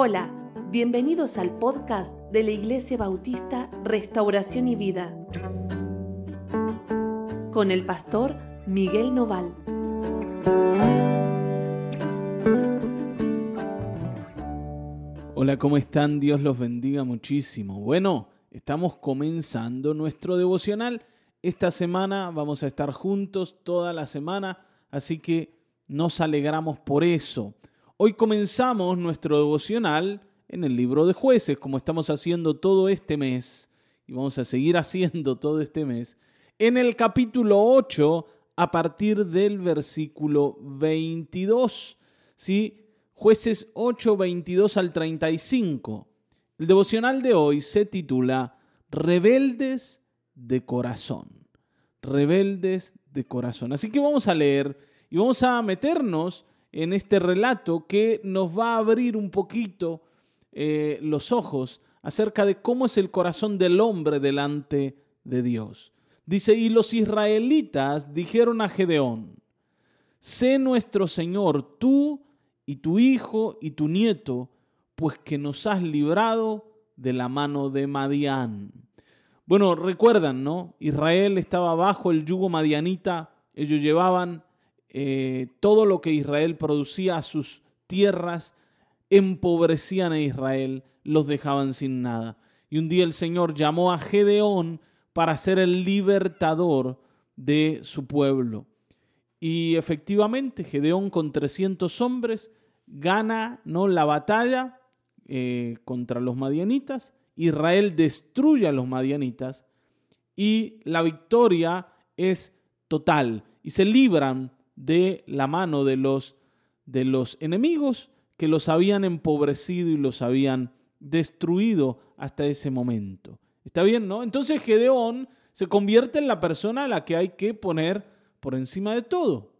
Hola, bienvenidos al podcast de la Iglesia Bautista Restauración y Vida con el pastor Miguel Noval. Hola, ¿cómo están? Dios los bendiga muchísimo. Bueno, estamos comenzando nuestro devocional. Esta semana vamos a estar juntos toda la semana, así que nos alegramos por eso. Hoy comenzamos nuestro devocional en el libro de Jueces, como estamos haciendo todo este mes, y vamos a seguir haciendo todo este mes, en el capítulo 8, a partir del versículo 22, ¿sí? Jueces 8, 22 al 35. El devocional de hoy se titula Rebeldes de corazón. Rebeldes de corazón. Así que vamos a leer y vamos a meternos en este relato que nos va a abrir un poquito los ojos acerca de cómo es el corazón del hombre delante de Dios. Dice, y los israelitas dijeron a Gedeón, sé nuestro Señor tú y tu hijo y tu nieto, pues que nos has librado de la mano de Madián. Bueno, recuerdan, ¿no? Israel estaba bajo el yugo madianita. Ellos llevaban todo lo que Israel producía a sus tierras, empobrecían a Israel, los dejaban sin nada. Y un día el Señor llamó a Gedeón para ser el libertador de su pueblo. Y efectivamente, Gedeón con 300 hombres gana, ¿no?, la batalla contra los madianitas. Israel destruye a los madianitas y la victoria es total y se libran de la mano de los enemigos que los habían empobrecido y los habían destruido hasta ese momento. ¿Está bien, no? Entonces Gedeón se convierte en la persona a la que hay que poner por encima de todo.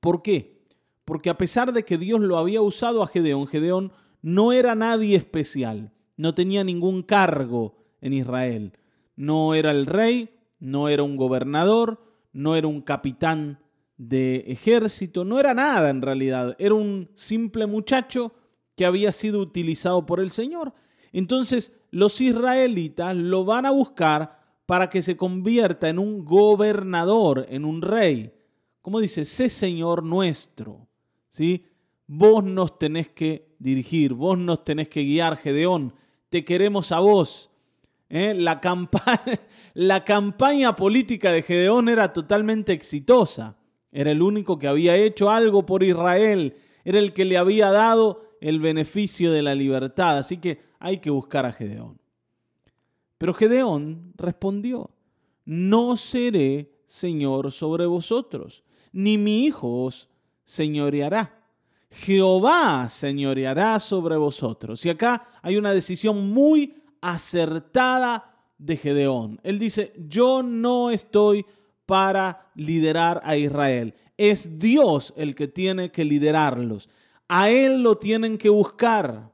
¿Por qué? Porque a pesar de que Dios lo había usado a Gedeón, Gedeón no era nadie especial. No tenía ningún cargo en Israel. No era el rey, no era un gobernador, no era un capitán de ejército, no era nada en realidad. Era un simple muchacho que había sido utilizado por el Señor. Entonces los israelitas lo van a buscar para que se convierta en un gobernador, en un rey. Como dice, sé Señor nuestro, ¿sí? Vos nos tenés que dirigir, vos nos tenés que guiar, Gedeón. Te queremos a vos. La campaña política de Gedeón era totalmente exitosa. Era el único que había hecho algo por Israel. Era el que le había dado el beneficio de la libertad. Así que hay que buscar a Gedeón. Pero Gedeón respondió, no seré señor sobre vosotros, ni mi hijo os señoreará. Jehová señoreará sobre vosotros. Y acá hay una decisión muy acertada de Gedeón. Él dice, yo no estoy para liderar a Israel. Es Dios el que tiene que liderarlos. A Él lo tienen que buscar.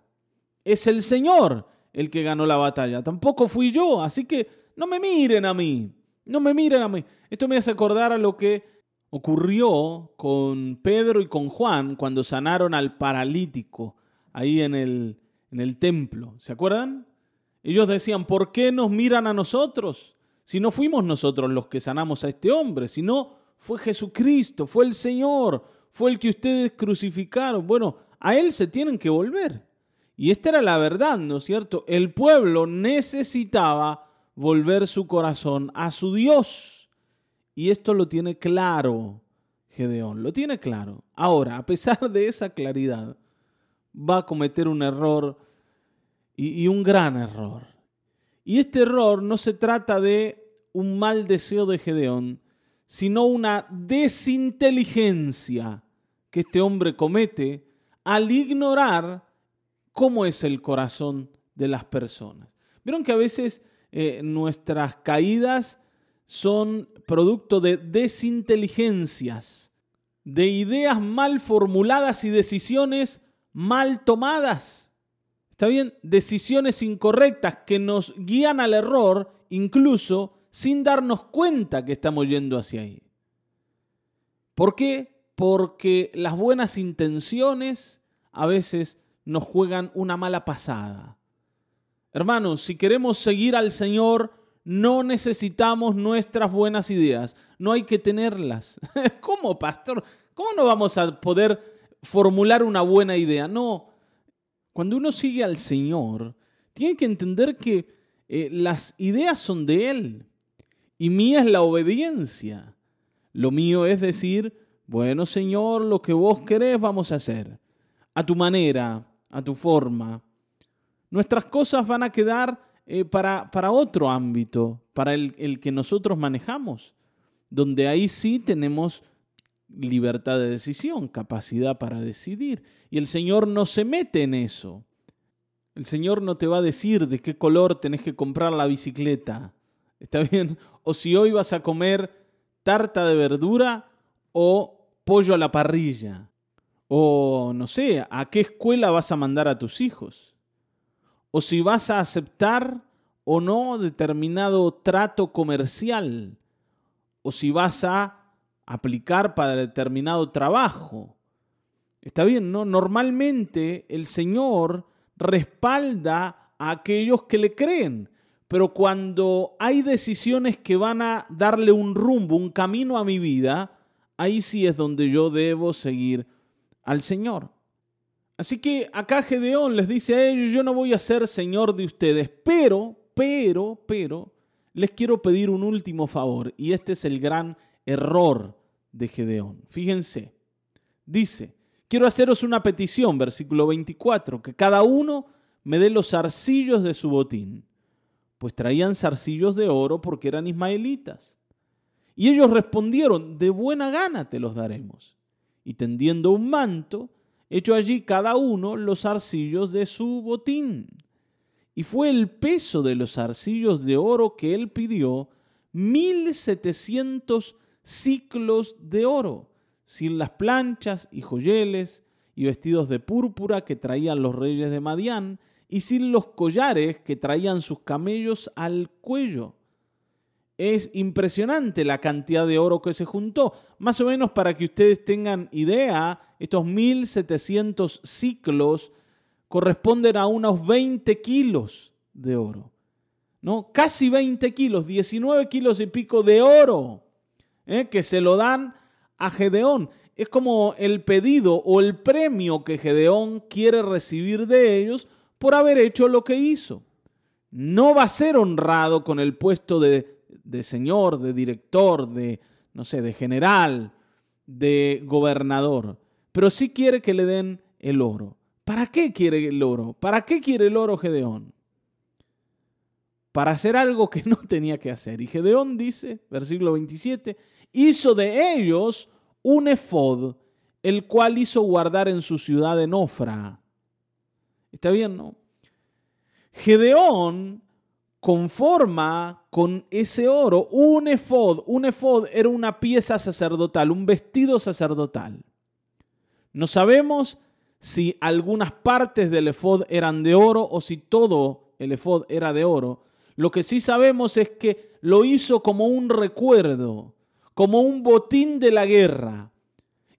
Es el Señor el que ganó la batalla. Tampoco fui yo, así que no me miren a mí. No me miren a mí. Esto me hace acordar a lo que ocurrió con Pedro y con Juan cuando sanaron al paralítico ahí en el templo. ¿Se acuerdan? Ellos decían, ¿por qué nos miran a nosotros? Si no fuimos nosotros los que sanamos a este hombre, sino fue Jesucristo, fue el Señor, fue el que ustedes crucificaron. Bueno, a Él se tienen que volver. Y esta era la verdad, ¿no es cierto? El pueblo necesitaba volver su corazón a su Dios. Y esto lo tiene claro Gedeón, lo tiene claro. Ahora, a pesar de esa claridad, va a cometer un error y un gran error. Y este error no se trata de un mal deseo de Gedeón, sino una desinteligencia que este hombre comete al ignorar cómo es el corazón de las personas. Vieron que a veces nuestras caídas son producto de desinteligencias, de ideas mal formuladas y decisiones mal tomadas. ¿Está bien? Decisiones incorrectas que nos guían al error, incluso sin darnos cuenta que estamos yendo hacia ahí. ¿Por qué? Porque las buenas intenciones a veces nos juegan una mala pasada. Hermanos, si queremos seguir al Señor, no necesitamos nuestras buenas ideas. No hay que tenerlas. ¿Cómo, pastor? ¿Cómo no vamos a poder formular una buena idea? No. Cuando uno sigue al Señor, tiene que entender que las ideas son de Él y mía es la obediencia. Lo mío es decir, bueno, Señor, lo que vos querés vamos a hacer. A tu manera, a tu forma. Nuestras cosas van a quedar para otro ámbito, para el que nosotros manejamos, donde ahí sí tenemos libertad de decisión, capacidad para decidir. Y el Señor no se mete en eso. El Señor no te va a decir de qué color tenés que comprar la bicicleta. ¿Está bien? O si hoy vas a comer tarta de verdura o pollo a la parrilla. O no sé, a qué escuela vas a mandar a tus hijos. O si vas a aceptar o no determinado trato comercial. O si vas a aplicar para determinado trabajo. Está bien, ¿no? Normalmente el Señor respalda a aquellos que le creen, pero cuando hay decisiones que van a darle un rumbo, un camino a mi vida, ahí sí es donde yo debo seguir al Señor. Así que acá Gedeón les dice a ellos, yo no voy a ser Señor de ustedes, pero, les quiero pedir un último favor, y este es el gran error de Gedeón. Fíjense, dice, quiero haceros una petición, versículo 24, que cada uno me dé los zarcillos de su botín, pues traían zarcillos de oro porque eran ismaelitas. Y ellos respondieron, de buena gana te los daremos. Y tendiendo un manto, echó allí cada uno los zarcillos de su botín. Y fue el peso de los zarcillos de oro que él pidió, 1,700 ciclos de oro, sin las planchas y joyeles y vestidos de púrpura que traían los reyes de Madián y sin los collares que traían sus camellos al cuello. Es impresionante la cantidad de oro que se juntó. Más o menos para que ustedes tengan idea, estos 1,700 ciclos corresponden a unos 20 kilos de oro, ¿no? Casi 20 kilos, 19 kilos y pico de oro, que se lo dan a Gedeón. Es como el pedido o el premio que Gedeón quiere recibir de ellos por haber hecho lo que hizo. No va a ser honrado con el puesto de señor, de director, de, no sé, de general, de gobernador, pero sí quiere que le den el oro. ¿Para qué quiere el oro? ¿Para qué quiere el oro Gedeón? Para hacer algo que no tenía que hacer. Y Gedeón dice, versículo 27, hizo de ellos un efod, el cual hizo guardar en su ciudad en Ofra. ¿Está bien, no? Gedeón conforma con ese oro un efod. Un efod era una pieza sacerdotal, un vestido sacerdotal. No sabemos si algunas partes del efod eran de oro o si todo el efod era de oro. Lo que sí sabemos es que lo hizo como un recuerdo, como un botín de la guerra,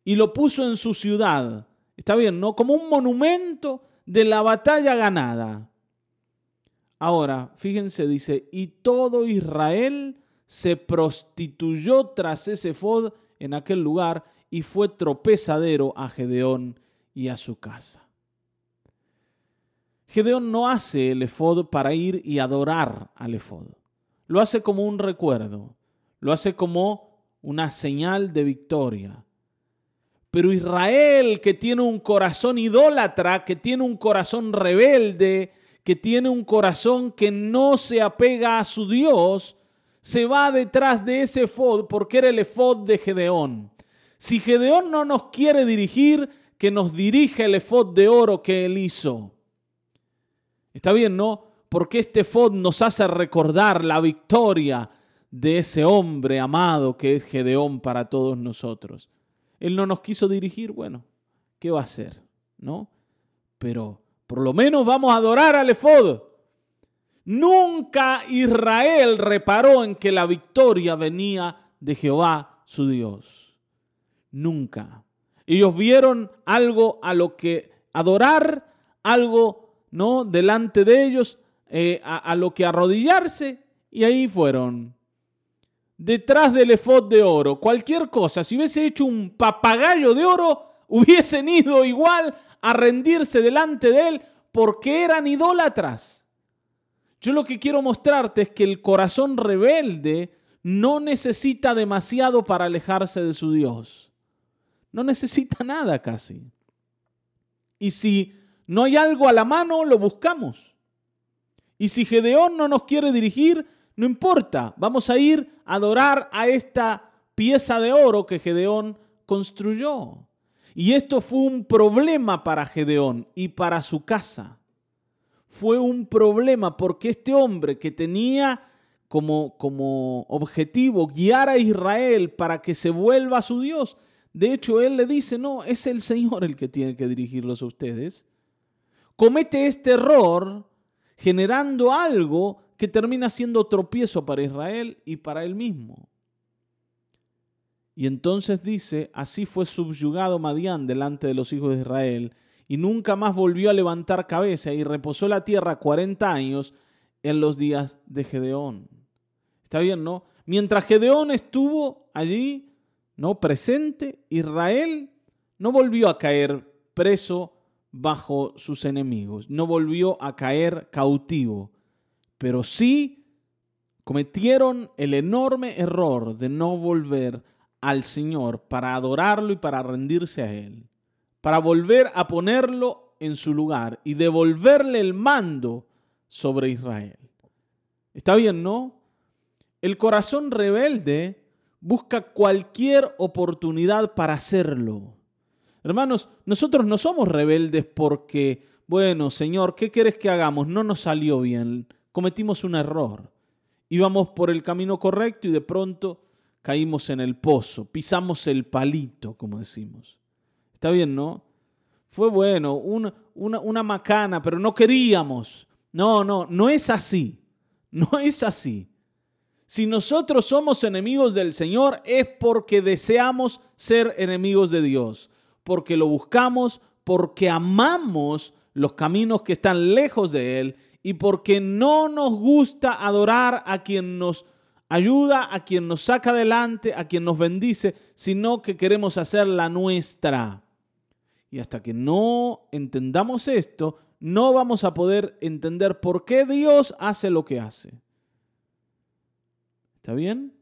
y lo puso en su ciudad, ¿está bien, no? Como un monumento de la batalla ganada. Ahora, fíjense, dice, y todo Israel se prostituyó tras ese efod en aquel lugar y fue tropezadero a Gedeón y a su casa. Gedeón no hace el efod para ir y adorar al efod. Lo hace como un recuerdo. Lo hace como una señal de victoria. Pero Israel, que tiene un corazón idólatra, que tiene un corazón rebelde, que tiene un corazón que no se apega a su Dios, se va detrás de ese efod porque era el efod de Gedeón. Si Gedeón no nos quiere dirigir, que nos dirija el efod de oro que él hizo. Está bien, ¿no? Porque este efod nos hace recordar la victoria de ese hombre amado que es Gedeón para todos nosotros. Él no nos quiso dirigir, bueno, ¿qué va a hacer? ¿No? Pero por lo menos vamos a adorar al efod. Nunca Israel reparó en que la victoria venía de Jehová, su Dios. Nunca. Ellos vieron algo a lo que adorar, algo, ¿no?, delante de ellos, a lo que arrodillarse, y ahí fueron. Detrás del efod de oro, cualquier cosa, si hubiese hecho un papagayo de oro, hubiesen ido igual a rendirse delante de él, porque eran idólatras. Yo lo que quiero mostrarte es que el corazón rebelde no necesita demasiado para alejarse de su Dios. No necesita nada casi. Y si no hay algo a la mano, lo buscamos. Y si Gedeón no nos quiere dirigir, no importa. Vamos a ir a adorar a esta pieza de oro que Gedeón construyó. Y esto fue un problema para Gedeón y para su casa. Fue un problema porque este hombre que tenía como objetivo guiar a Israel para que se vuelva a su Dios, de hecho, él le dice, no, es el Señor el que tiene que dirigirlos a ustedes. Comete este error generando algo que termina siendo tropiezo para Israel y para él mismo. Y entonces dice, así fue subyugado Madián delante de los hijos de Israel, y nunca más volvió a levantar cabeza, y reposó la tierra 40 años en los días de Gedeón. Está bien, ¿no? Mientras Gedeón estuvo allí, ¿no?, presente, Israel no volvió a caer preso bajo sus enemigos, no volvió a caer cautivo, pero sí cometieron el enorme error de no volver al Señor para adorarlo y para rendirse a Él, para volver a ponerlo en su lugar y devolverle el mando sobre Israel. Está bien, ¿no? El corazón rebelde busca cualquier oportunidad para hacerlo. Hermanos, nosotros no somos rebeldes porque, bueno, Señor, ¿qué querés que hagamos? No nos salió bien, cometimos un error. Íbamos por el camino correcto y de pronto caímos en el pozo, pisamos el palito, como decimos. Está bien, ¿no? Fue bueno, una macana, pero no queríamos. No es así, no es así. Si nosotros somos enemigos del Señor es porque deseamos ser enemigos de Dios, porque lo buscamos, porque amamos los caminos que están lejos de Él y porque no nos gusta adorar a quien nos ayuda, a quien nos saca adelante, a quien nos bendice, sino que queremos hacer la nuestra. Y hasta que no entendamos esto, no vamos a poder entender por qué Dios hace lo que hace. ¿Está bien?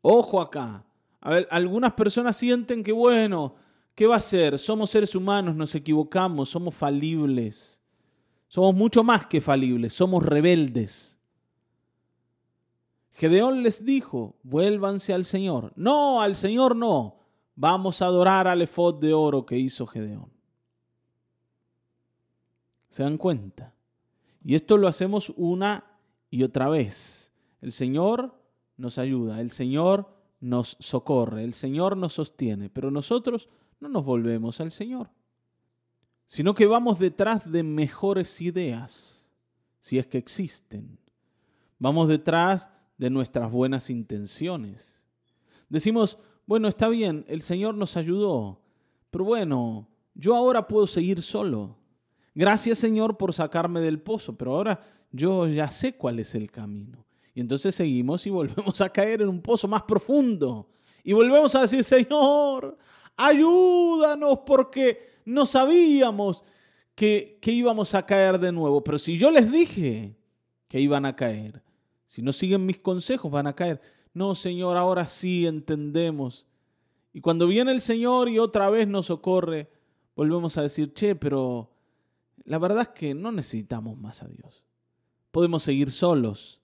Ojo acá. A ver, algunas personas sienten que, bueno, ¿qué va a ser? Somos seres humanos, nos equivocamos, somos falibles. Somos mucho más que falibles, somos rebeldes. Gedeón les dijo, vuélvanse al Señor. No, al Señor no. Vamos a adorar al efod de oro que hizo Gedeón. ¿Se dan cuenta? Y esto lo hacemos una y otra vez. El Señor nos ayuda, el Señor nos socorre, el Señor nos sostiene, pero nosotros no nos volvemos al Señor, sino que vamos detrás de mejores ideas, si es que existen. Vamos detrás de nuestras buenas intenciones. Decimos, bueno, está bien, el Señor nos ayudó, pero bueno, yo ahora puedo seguir solo. Gracias, Señor, por sacarme del pozo, pero ahora yo ya sé cuál es el camino. Y entonces seguimos y volvemos a caer en un pozo más profundo. Y volvemos a decir, Señor, ayúdanos porque no sabíamos que íbamos a caer de nuevo. Pero si yo les dije que iban a caer, si no siguen mis consejos van a caer. No, Señor, ahora sí entendemos. Y cuando viene el Señor y otra vez nos socorre, volvemos a decir, pero la verdad es que no necesitamos más a Dios. Podemos seguir solos.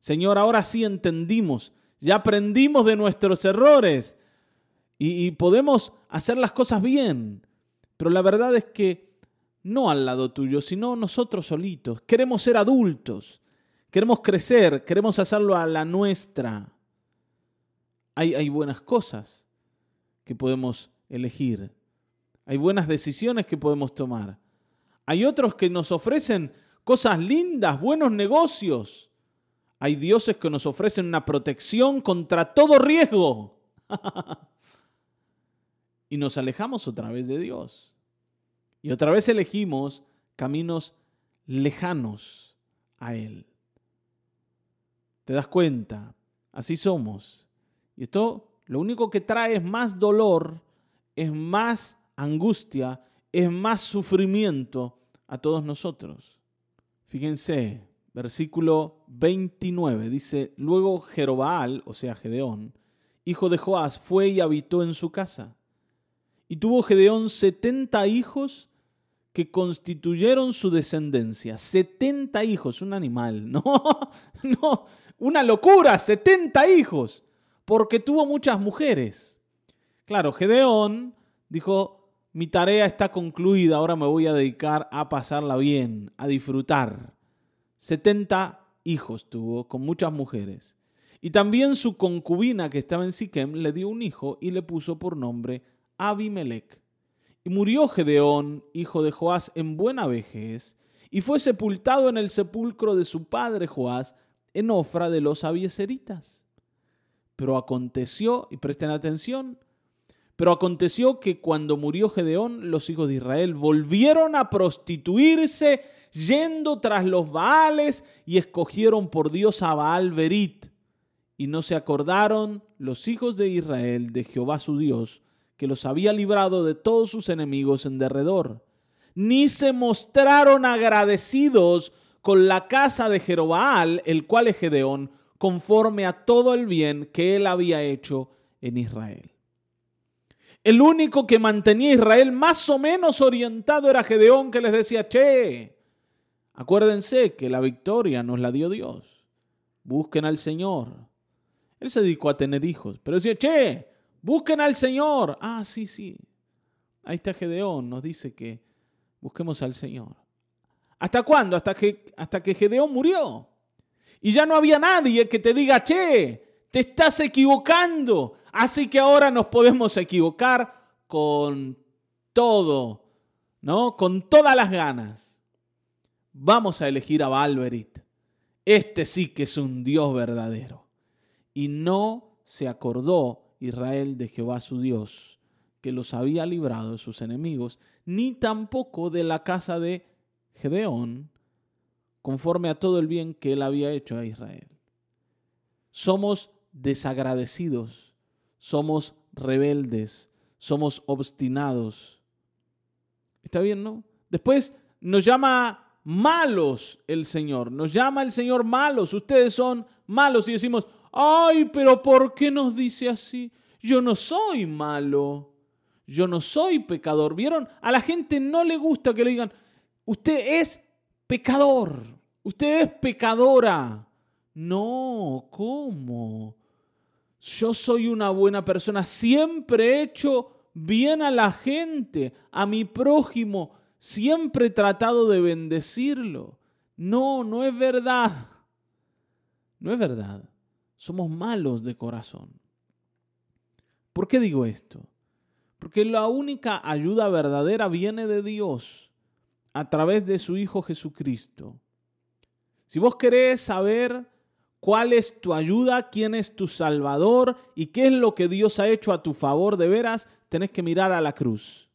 Señor, ahora sí entendimos, ya aprendimos de nuestros errores y podemos hacer las cosas bien. Pero la verdad es que no al lado tuyo, sino nosotros solitos. Queremos ser adultos, queremos crecer, queremos hacerlo a la nuestra. Hay buenas cosas que podemos elegir, hay buenas decisiones que podemos tomar. Hay otros que nos ofrecen cosas lindas, buenos negocios. Hay dioses que nos ofrecen una protección contra todo riesgo. Y nos alejamos otra vez de Dios. Y otra vez elegimos caminos lejanos a Él. ¿Te das cuenta? Así somos. Y esto lo único que trae es más dolor, es más angustia, es más sufrimiento a todos nosotros. Fíjense, versículo 29 dice: Luego Jerobaal, o sea Gedeón, hijo de Joás, fue y habitó en su casa. Y tuvo Gedeón 70 hijos que constituyeron su descendencia. 70 hijos, un animal, no, una locura, 70 hijos, porque tuvo muchas mujeres. Claro, Gedeón dijo: mi tarea está concluida, ahora me voy a dedicar a pasarla bien, a disfrutar. 70 hijos tuvo con muchas mujeres. Y también su concubina que estaba en Siquem le dio un hijo y le puso por nombre Abimelech. Y murió Gedeón, hijo de Joás, en buena vejez, y fue sepultado en el sepulcro de su padre Joás, en Ofra de los abiezeritas. Pero aconteció, y presten atención, pero aconteció que cuando murió Gedeón, los hijos de Israel volvieron a prostituirse yendo tras los Baales y escogieron por Dios a Baal Berit. Y no se acordaron los hijos de Israel de Jehová su Dios, que los había librado de todos sus enemigos en derredor. Ni se mostraron agradecidos con la casa de Jerobaal, el cual es Gedeón, conforme a todo el bien que él había hecho en Israel. El único que mantenía a Israel más o menos orientado era Gedeón, que les decía: acuérdense que la victoria nos la dio Dios. Busquen al Señor. Él se dedicó a tener hijos, pero decía: busquen al Señor. Ah, sí. Ahí está Gedeón, nos dice que busquemos al Señor. ¿Hasta cuándo? Hasta que Gedeón murió. Y ya no había nadie que te diga: te estás equivocando. Así que ahora nos podemos equivocar con todo, ¿no? Con todas las ganas. Vamos a elegir a Baal Berit. Este sí que es un Dios verdadero. Y no se acordó Israel de Jehová su Dios, que los había librado de sus enemigos, ni tampoco de la casa de Gedeón, conforme a todo el bien que él había hecho a Israel. Somos desagradecidos, somos rebeldes, somos obstinados. ¿Está bien, no? Después nos llama malos el Señor, malos. Ustedes son malos, y decimos: ay, pero ¿por qué nos dice así? Yo no soy malo, yo no soy pecador. ¿Vieron? A la gente no le gusta que le digan: usted es pecador, usted es pecadora. No, ¿cómo? Yo soy una buena persona, siempre he hecho bien a la gente, a mi prójimo, siempre he tratado de bendecirlo. No es verdad, no es verdad. Somos malos de corazón. ¿Por qué digo esto? Porque la única ayuda verdadera viene de Dios a través de su Hijo Jesucristo. Si vos querés saber cuál es tu ayuda, quién es tu Salvador y qué es lo que Dios ha hecho a tu favor de veras, tenés que mirar a la cruz.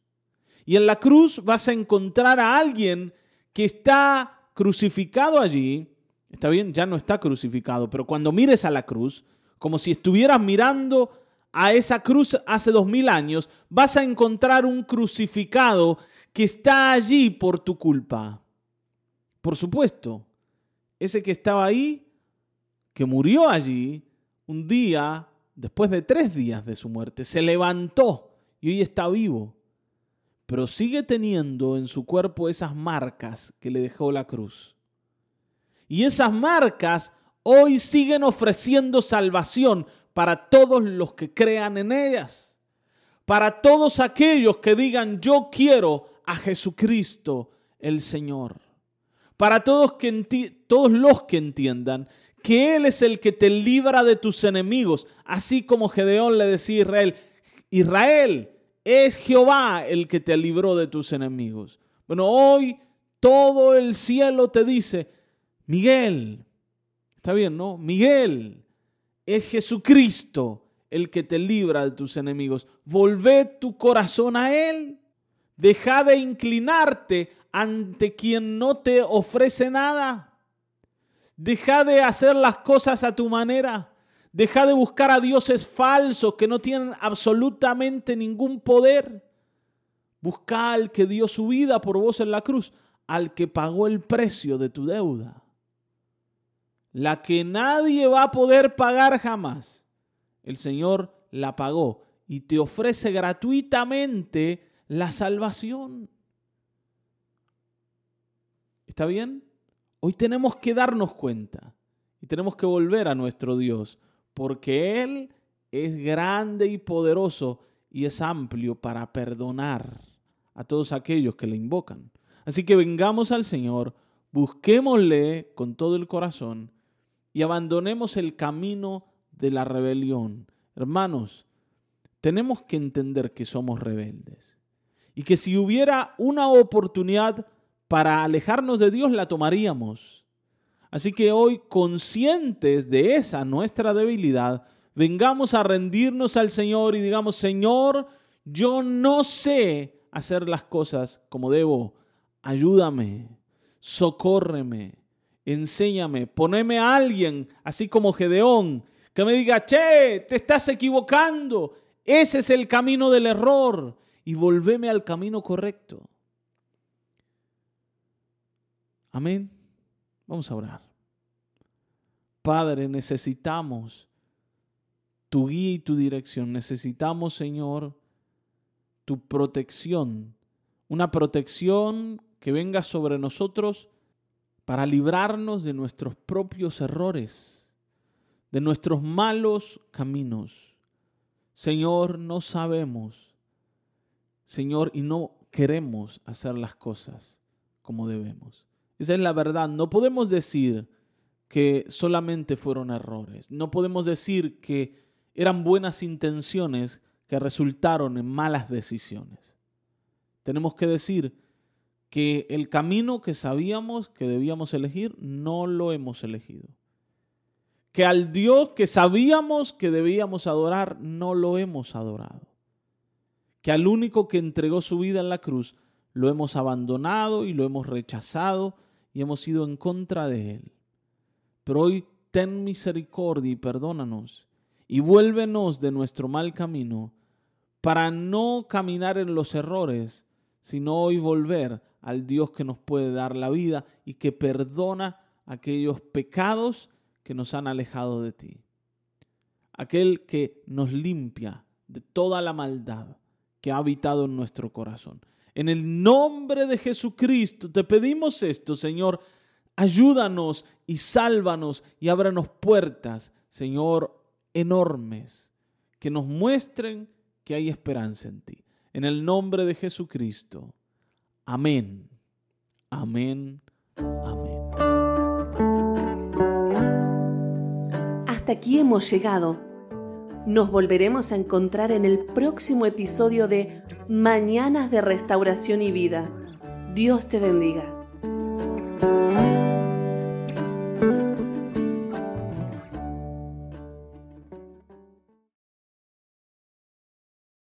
Y en la cruz vas a encontrar a alguien que está crucificado allí. Está bien, ya no está crucificado, pero cuando mires a la cruz, como si estuvieras mirando a esa cruz hace 2000 años, vas a encontrar un crucificado que está allí por tu culpa. Por supuesto, ese que estaba ahí, que murió allí, un día, después de 3 días de su muerte, se levantó y hoy está vivo, pero sigue teniendo en su cuerpo esas marcas que le dejó la cruz. Y esas marcas hoy siguen ofreciendo salvación para todos los que crean en ellas. Para todos aquellos que digan: yo quiero a Jesucristo el Señor. Para todos los que entiendan que Él es el que te libra de tus enemigos. Así como Gedeón le decía a Israel: Israel, es Jehová el que te libró de tus enemigos. Bueno, hoy todo el cielo te dice: Miguel, está bien, ¿no? Miguel, es Jesucristo el que te libra de tus enemigos. Volvé tu corazón a Él. Deja de inclinarte ante quien no te ofrece nada. Deja de hacer las cosas a tu manera. Deja de buscar a dioses falsos que no tienen absolutamente ningún poder. Busca al que dio su vida por vos en la cruz, al que pagó el precio de tu deuda, la que nadie va a poder pagar jamás. El Señor la pagó y te ofrece gratuitamente la salvación. ¿Está bien? Hoy tenemos que darnos cuenta y tenemos que volver a nuestro Dios, porque Él es grande y poderoso y es amplio para perdonar a todos aquellos que le invocan. Así que vengamos al Señor, busquémosle con todo el corazón y abandonemos el camino de la rebelión. Hermanos, tenemos que entender que somos rebeldes y que si hubiera una oportunidad para alejarnos de Dios, la tomaríamos. Así que hoy, conscientes de esa nuestra debilidad, vengamos a rendirnos al Señor y digamos: Señor, yo no sé hacer las cosas como debo. Ayúdame, socórreme, enséñame, poneme a alguien, así como Gedeón, que me diga: che, te estás equivocando. Ese es el camino del error y volveme al camino correcto. Amén. Vamos a orar. Padre, necesitamos tu guía y tu dirección. Necesitamos, Señor, tu protección. Una protección que venga sobre nosotros para librarnos de nuestros propios errores, de nuestros malos caminos. Señor, no sabemos, Señor, y no queremos hacer las cosas como debemos. Esa es la verdad. No podemos decir que solamente fueron errores. No podemos decir que eran buenas intenciones que resultaron en malas decisiones. Tenemos que decir que el camino que sabíamos que debíamos elegir, no lo hemos elegido. Que al Dios que sabíamos que debíamos adorar, no lo hemos adorado. Que al único que entregó su vida en la cruz, lo hemos abandonado y lo hemos rechazado y hemos ido en contra de Él. Pero hoy ten misericordia y perdónanos y vuélvenos de nuestro mal camino para no caminar en los errores, sino hoy volver al Dios que nos puede dar la vida y que perdona aquellos pecados que nos han alejado de ti. Aquel que nos limpia de toda la maldad que ha habitado en nuestro corazón. En el nombre de Jesucristo te pedimos esto, Señor. Ayúdanos y sálvanos y ábranos puertas, Señor, enormes, que nos muestren que hay esperanza en ti. En el nombre de Jesucristo. Amén. Amén. Amén. Hasta aquí hemos llegado. Nos volveremos a encontrar en el próximo episodio de Mañanas de Restauración y Vida. Dios te bendiga.